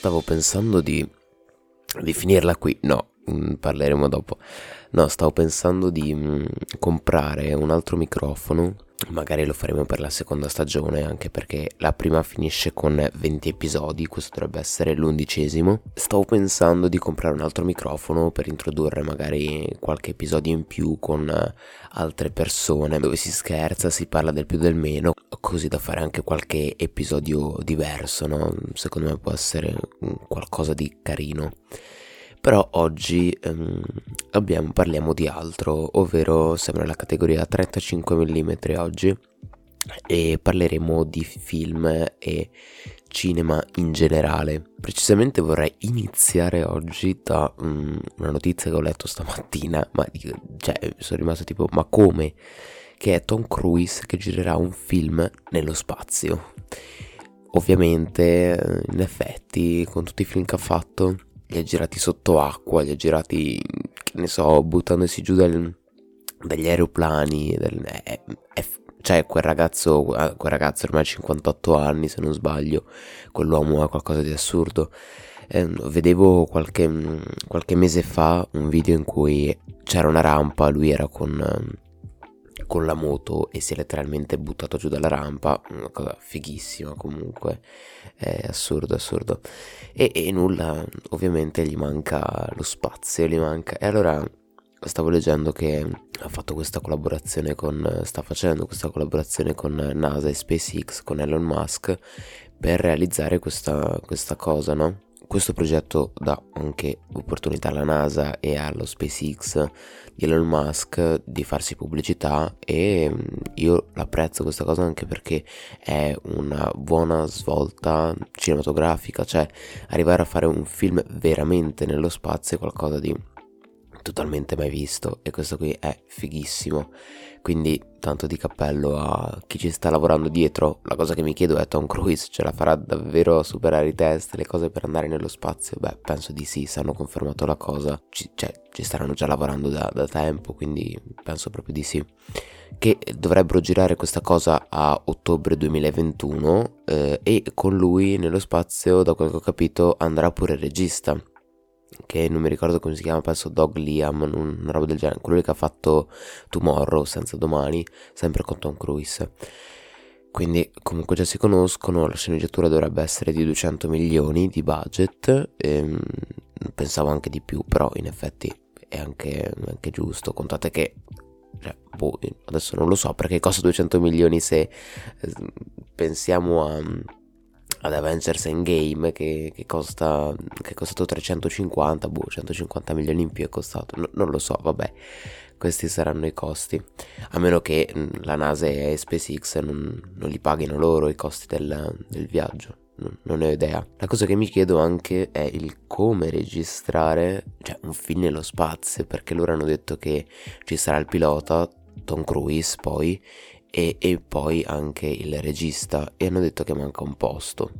stavo pensando di finirla qui, no, parleremo dopo. No, stavo pensando di comprare un altro microfono, magari lo faremo per la seconda stagione, anche perché la prima finisce con 20 episodi, questo dovrebbe essere l'11º. Stavo pensando di comprare un altro microfono per introdurre magari qualche episodio in più con altre persone, dove si scherza, si parla del più del meno, così da fare anche qualche episodio diverso, no? Secondo me può essere qualcosa di carino. Però oggi parliamo di altro, ovvero sembra la categoria 35 mm oggi, e parleremo di film e cinema in generale. Precisamente vorrei iniziare oggi da una notizia che ho letto stamattina, sono rimasto tipo ma come? Che è Tom Cruise che girerà un film nello spazio. Ovviamente, in effetti, con tutti i film che ha fatto, li ha girati sotto acqua, li ha girati, che ne so, buttandosi giù dagli aeroplani. Quel ragazzo ormai ha 58 anni, se non sbaglio, quell'uomo ha qualcosa di assurdo. Vedevo qualche mese fa un video in cui c'era una rampa, lui era con la moto e si è letteralmente buttato giù dalla rampa, una cosa fighissima comunque, è assurdo, e nulla, ovviamente gli manca lo spazio, e allora stavo leggendo che ha fatto sta facendo questa collaborazione con NASA e SpaceX, con Elon Musk, per realizzare questa cosa, no? Questo progetto dà anche opportunità alla NASA e allo SpaceX di Elon Musk di farsi pubblicità, e io l'apprezzo questa cosa anche perché è una buona svolta cinematografica, cioè arrivare a fare un film veramente nello spazio è qualcosa di totalmente mai visto, e questo qui è fighissimo, quindi tanto di cappello a chi ci sta lavorando dietro. La cosa che mi chiedo è: Tom Cruise ce la farà davvero a superare i test, le cose per andare nello spazio? Beh, penso di sì, se hanno confermato la cosa ci staranno già lavorando da tempo, quindi penso proprio di sì. Che dovrebbero girare questa cosa a ottobre 2021, e con lui nello spazio, da quel che ho capito, andrà pure il regista, che non mi ricordo come si chiama, penso Dog Liam, una roba del genere, quello che ha fatto Tomorrow senza Domani, sempre con Tom Cruise. Quindi comunque già si conoscono, la sceneggiatura dovrebbe essere di 200 milioni di budget, pensavo anche di più, però in effetti è anche giusto, contate che adesso non lo so perché costa 200 milioni se pensiamo ad Avengers Endgame che è costato 350, 150 milioni in più è costato, non lo so, vabbè, questi saranno i costi, a meno che la NASA e SpaceX non li paghino loro i costi del viaggio, non ne ho idea. La cosa che mi chiedo anche è il come registrare un film nello spazio, perché loro hanno detto che ci sarà il pilota, Tom Cruise poi, e poi anche il regista, e hanno detto che manca un posto.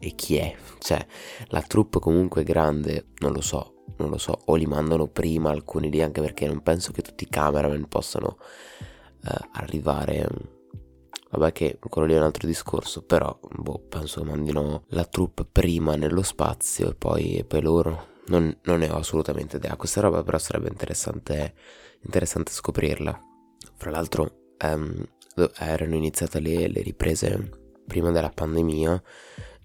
E chi è? La troupe comunque è grande, non lo so, o li mandano prima alcuni lì, anche perché non penso che tutti i cameraman possano arrivare. Vabbè, che quello lì è un altro discorso, però penso che mandino la troupe prima nello spazio e poi loro. Non ne ho assolutamente idea. Questa roba però sarebbe interessante scoprirla. Fra l'altro erano iniziate le riprese prima della pandemia,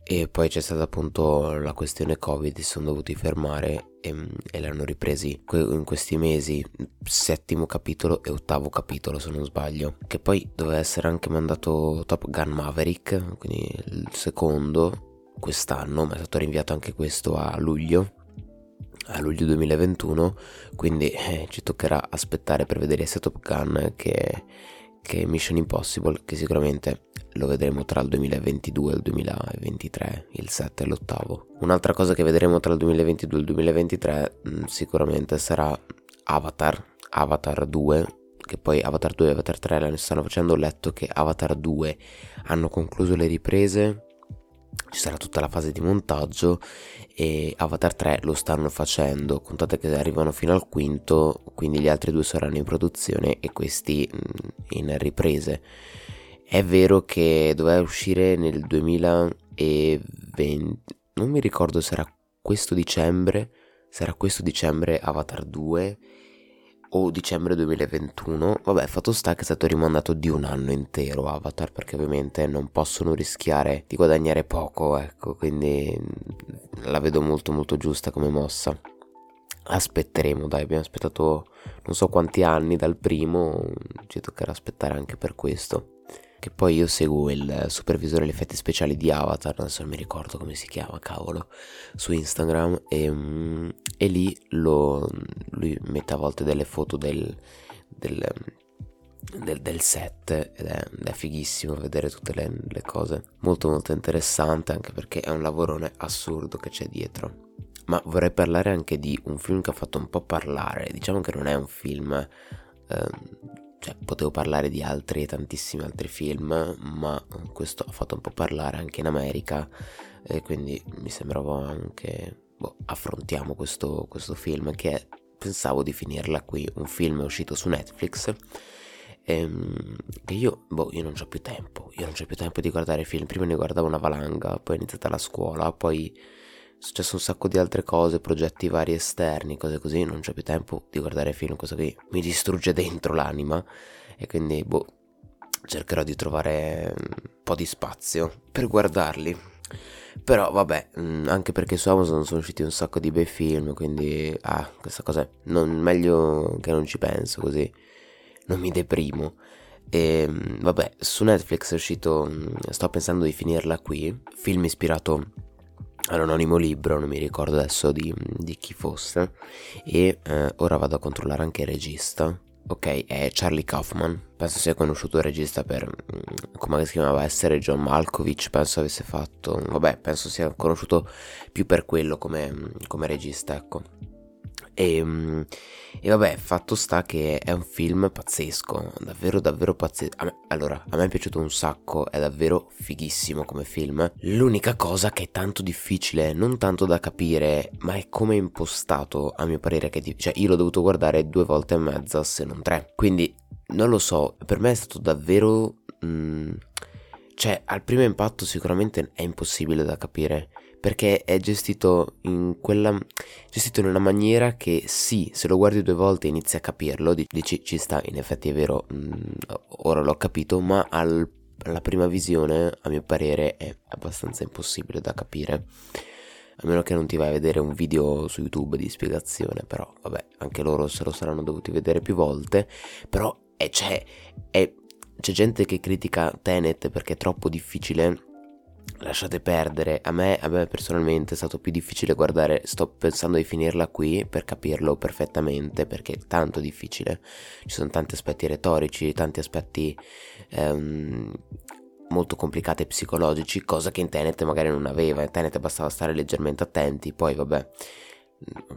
e poi c'è stata appunto la questione Covid, si sono dovuti fermare e le hanno ripresi in questi mesi, 7° capitolo e 8° capitolo se non sbaglio, che poi doveva essere anche mandato Top Gun Maverick, quindi il secondo quest'anno, ma è stato rinviato anche questo a luglio 2021, quindi ci toccherà aspettare per vedere sia Top Gun che Mission Impossible, che sicuramente lo vedremo tra il 2022 e il 2023, il 7 e l'8. Un'altra cosa che vedremo tra il 2022 e il 2023 sicuramente sarà Avatar 2, che poi Avatar 2 e Avatar 3 la stanno facendo. Ho letto che Avatar 2 hanno concluso le riprese, ci sarà tutta la fase di montaggio, e Avatar 3 lo stanno facendo, contate che arrivano fino al 5°, quindi gli altri 2 saranno in produzione e questi in riprese. È vero che doveva uscire nel 2020, non mi ricordo se era questo dicembre, Avatar 2 o dicembre 2021, vabbè, fatto sta che è stato rimandato di un anno intero Avatar, perché ovviamente non possono rischiare di guadagnare poco, ecco, quindi la vedo molto molto giusta come mossa. Aspetteremo, dai, abbiamo aspettato non so quanti anni dal primo, ci toccherà aspettare anche per questo. Che poi io seguo il supervisore degli effetti speciali di Avatar, adesso non mi ricordo come si chiama, cavolo, su Instagram, e lì lui mette a volte delle foto del set ed è fighissimo vedere tutte le cose, molto molto interessante, anche perché è un lavorone assurdo che c'è dietro. Ma vorrei parlare anche di un film che ha fatto un po' parlare, diciamo che non è un film, cioè potevo parlare di tantissimi altri film, ma questo ha fatto un po' parlare anche in America, e quindi mi sembrava anche, affrontiamo questo film, che è, pensavo di finirla qui, un film uscito su Netflix, che io non c'ho più tempo, di guardare film, prima ne guardavo una valanga, poi è iniziata la scuola, poi è successo un sacco di altre cose, progetti vari esterni, cose così, non c'ho più tempo di guardare film, cosa che mi distrugge dentro l'anima, e quindi cercherò di trovare un po' di spazio per guardarli. Però vabbè, anche perché su Amazon sono usciti un sacco di bei film, quindi questa cosa meglio che non ci penso, così non mi deprimo. E vabbè, su Netflix è uscito, sto pensando di finirla qui, film ispirato all'anonimo libro, non mi ricordo adesso di chi fosse, e ora vado a controllare anche il regista. Ok, è Charlie Kaufman, penso sia conosciuto il regista per, come si chiamava, Essere John Malkovich, penso avesse fatto, vabbè, penso sia conosciuto più per quello come regista, ecco. E vabbè, fatto sta che è un film pazzesco, davvero davvero pazzesco. A me è piaciuto un sacco, è davvero fighissimo come film. L'unica cosa che è tanto difficile, non tanto da capire, ma è come è impostato, a mio parere, cioè io l'ho dovuto guardare 2 volte e mezza, se non 3. Quindi non lo so, per me è stato davvero, cioè al primo impatto sicuramente è impossibile da capire, perché è gestito in una maniera che sì, se lo guardi 2 volte inizi a capirlo, dici ci sta, in effetti è vero, ora l'ho capito, ma alla prima visione a mio parere è abbastanza impossibile da capire, a meno che non ti vai a vedere un video su YouTube di spiegazione, però vabbè, anche loro se lo saranno dovuti vedere più volte. Però c'è gente che critica Tenet perché è troppo difficile. Lasciate perdere, a me personalmente è stato più difficile guardare, sto pensando di finirla qui per capirlo perfettamente, perché è tanto difficile, ci sono tanti aspetti retorici, tanti aspetti molto complicati e psicologici, cosa che in Tenet magari non aveva. In Tenet bastava stare leggermente attenti, poi vabbè,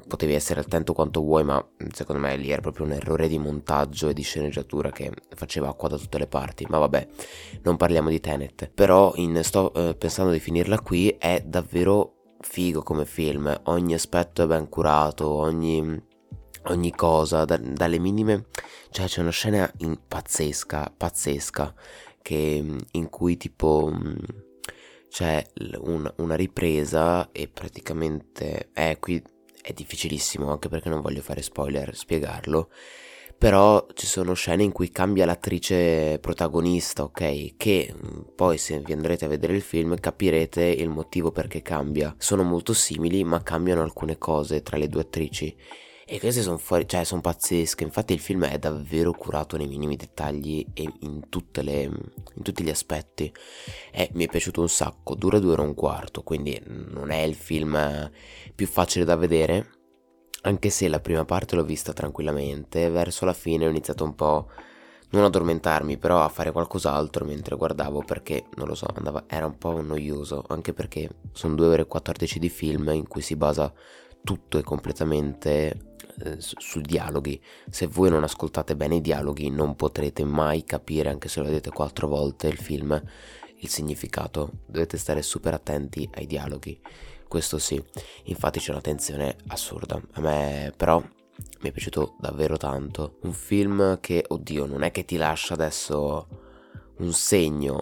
potevi essere attento quanto vuoi, ma secondo me lì era proprio un errore di montaggio e di sceneggiatura che faceva acqua da tutte le parti. Ma vabbè, non parliamo di Tenet. Però sto pensando di finirla qui, è davvero figo come film, ogni aspetto è ben curato, ogni cosa, dalle minime, cioè c'è una scena pazzesca che, in cui tipo c'è una ripresa e praticamente qui è difficilissimo, anche perché non voglio fare spoiler, spiegarlo, però ci sono scene in cui cambia l'attrice protagonista, ok? Che poi, se vi andrete a vedere il film, capirete il motivo perché cambia. Sono molto simili, ma cambiano alcune cose tra le 2 attrici, e queste sono fuori, cioè sono pazzesche. Infatti il film è davvero curato nei minimi dettagli e in tutti gli aspetti, e mi è piaciuto un sacco. Dura 2 ore e un quarto, quindi non è il film più facile da vedere, anche se la prima parte l'ho vista tranquillamente, verso la fine ho iniziato un po', non addormentarmi, però a fare qualcos'altro mentre guardavo, perché non lo so, era un po' noioso, anche perché sono 2 ore e 14 di film in cui si basa tutto e completamente su dialoghi. Se voi non ascoltate bene i dialoghi non potrete mai capire, anche se lo vedete 4 volte il film, il significato. Dovete stare super attenti ai dialoghi, questo sì. Infatti c'è una tensione assurda. A me però mi è piaciuto davvero tanto, un film che, oddio, non è che ti lascia adesso un segno,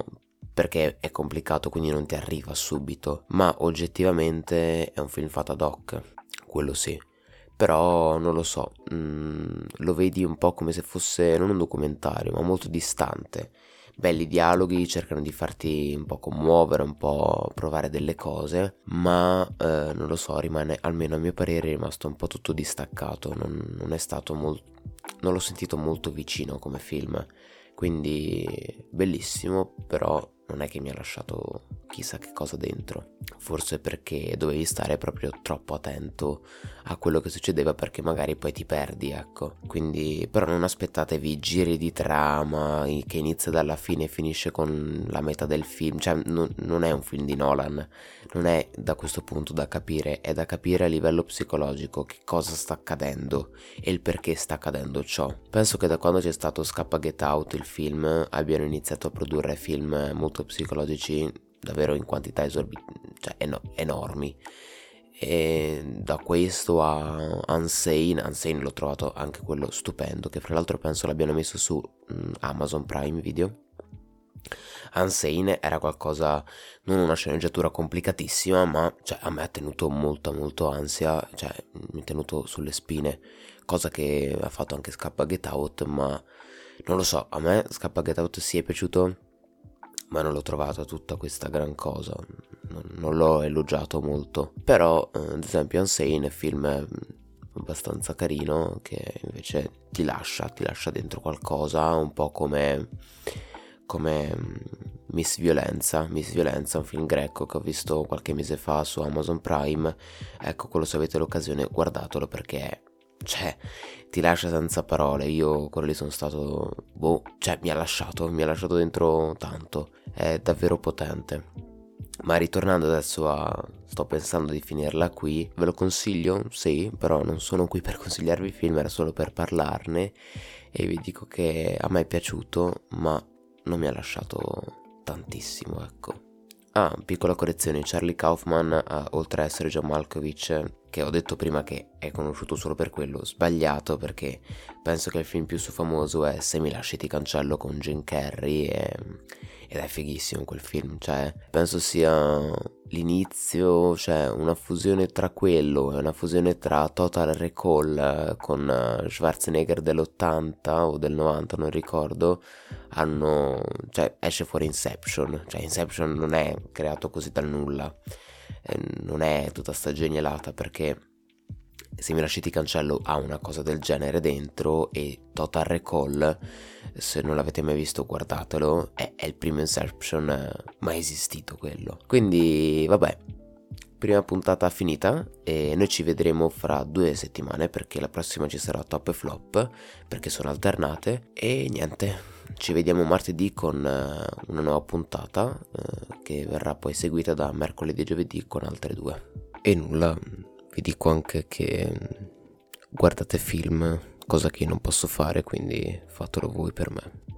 perché è complicato, quindi non ti arriva subito, ma oggettivamente è un film fatto ad hoc, quello sì. Però non lo so, lo vedi un po' come se fosse non un documentario, ma molto distante. Belli dialoghi, cercano di farti un po' commuovere, un po' provare delle cose, ma non lo so, rimane, almeno a mio parere, è rimasto un po' tutto distaccato, non è stato molto, non l'ho sentito molto vicino come film, quindi bellissimo, però non è che mi ha lasciato chissà che cosa dentro, forse perché dovevi stare proprio troppo attento a quello che succedeva, perché magari poi ti perdi, ecco. Quindi però non aspettatevi giri di trama che inizia dalla fine e finisce con la metà del film, cioè non è un film di Nolan, non è da questo punto da capire, è da capire a livello psicologico che cosa sta accadendo e il perché sta accadendo ciò. Penso che da quando c'è stato Scappa Get Out il film abbiano iniziato a produrre film molto psicologici davvero in quantità enormi, e da questo a Unsane l'ho trovato anche quello stupendo, che fra l'altro penso l'abbiano messo su Amazon Prime Video. Unsane era qualcosa, non una sceneggiatura complicatissima, ma cioè, a me ha tenuto molto ansia, cioè mi ha tenuto sulle spine, cosa che ha fatto anche Scappa Get Out, ma non lo so, a me Scappa Get Out si è piaciuto, ma non l'ho trovata tutta questa gran cosa, non l'ho elogiato molto. Però ad esempio Unsane è un film abbastanza carino, che invece ti lascia dentro qualcosa, un po' come Miss Violenza, un film greco che ho visto qualche mese fa su Amazon Prime. Ecco, quello, se avete l'occasione guardatelo, perché cioè ti lascia senza parole. Io quello lì sono stato cioè mi ha lasciato dentro tanto, è davvero potente. Ma ritornando adesso sto pensando di finirla qui, ve lo consiglio? Sì, però non sono qui per consigliarvi film, era solo per parlarne, e vi dico che a me è piaciuto, ma non mi ha lasciato tantissimo, ecco. Piccola correzione, Charlie Kaufman, oltre a Essere John Malkovich, che ho detto prima che è conosciuto solo per quello, sbagliato, perché penso che il film più suo famoso è Se mi lasci ti cancello con Jim Carrey, ed è fighissimo quel film, cioè penso sia l'inizio, cioè una fusione tra quello e una fusione tra Total Recall con Schwarzenegger dell'80 o del 90, non ricordo, cioè esce fuori Inception, cioè Inception non è creato così dal nulla. Non è tutta sta genialata, perché Se mi lasci ti cancello ha una cosa del genere dentro, e Total Recall, se non l'avete mai visto guardatelo, è il primo Inception mai esistito quello. Quindi vabbè, prima puntata finita, e noi ci vedremo fra 2 settimane, perché la prossima ci sarà top e flop, perché sono alternate. E niente, ci vediamo martedì con una nuova puntata che verrà poi seguita da mercoledì e giovedì con altre 2. E nulla, vi dico anche che guardate film, cosa che io non posso fare, quindi fatelo voi per me.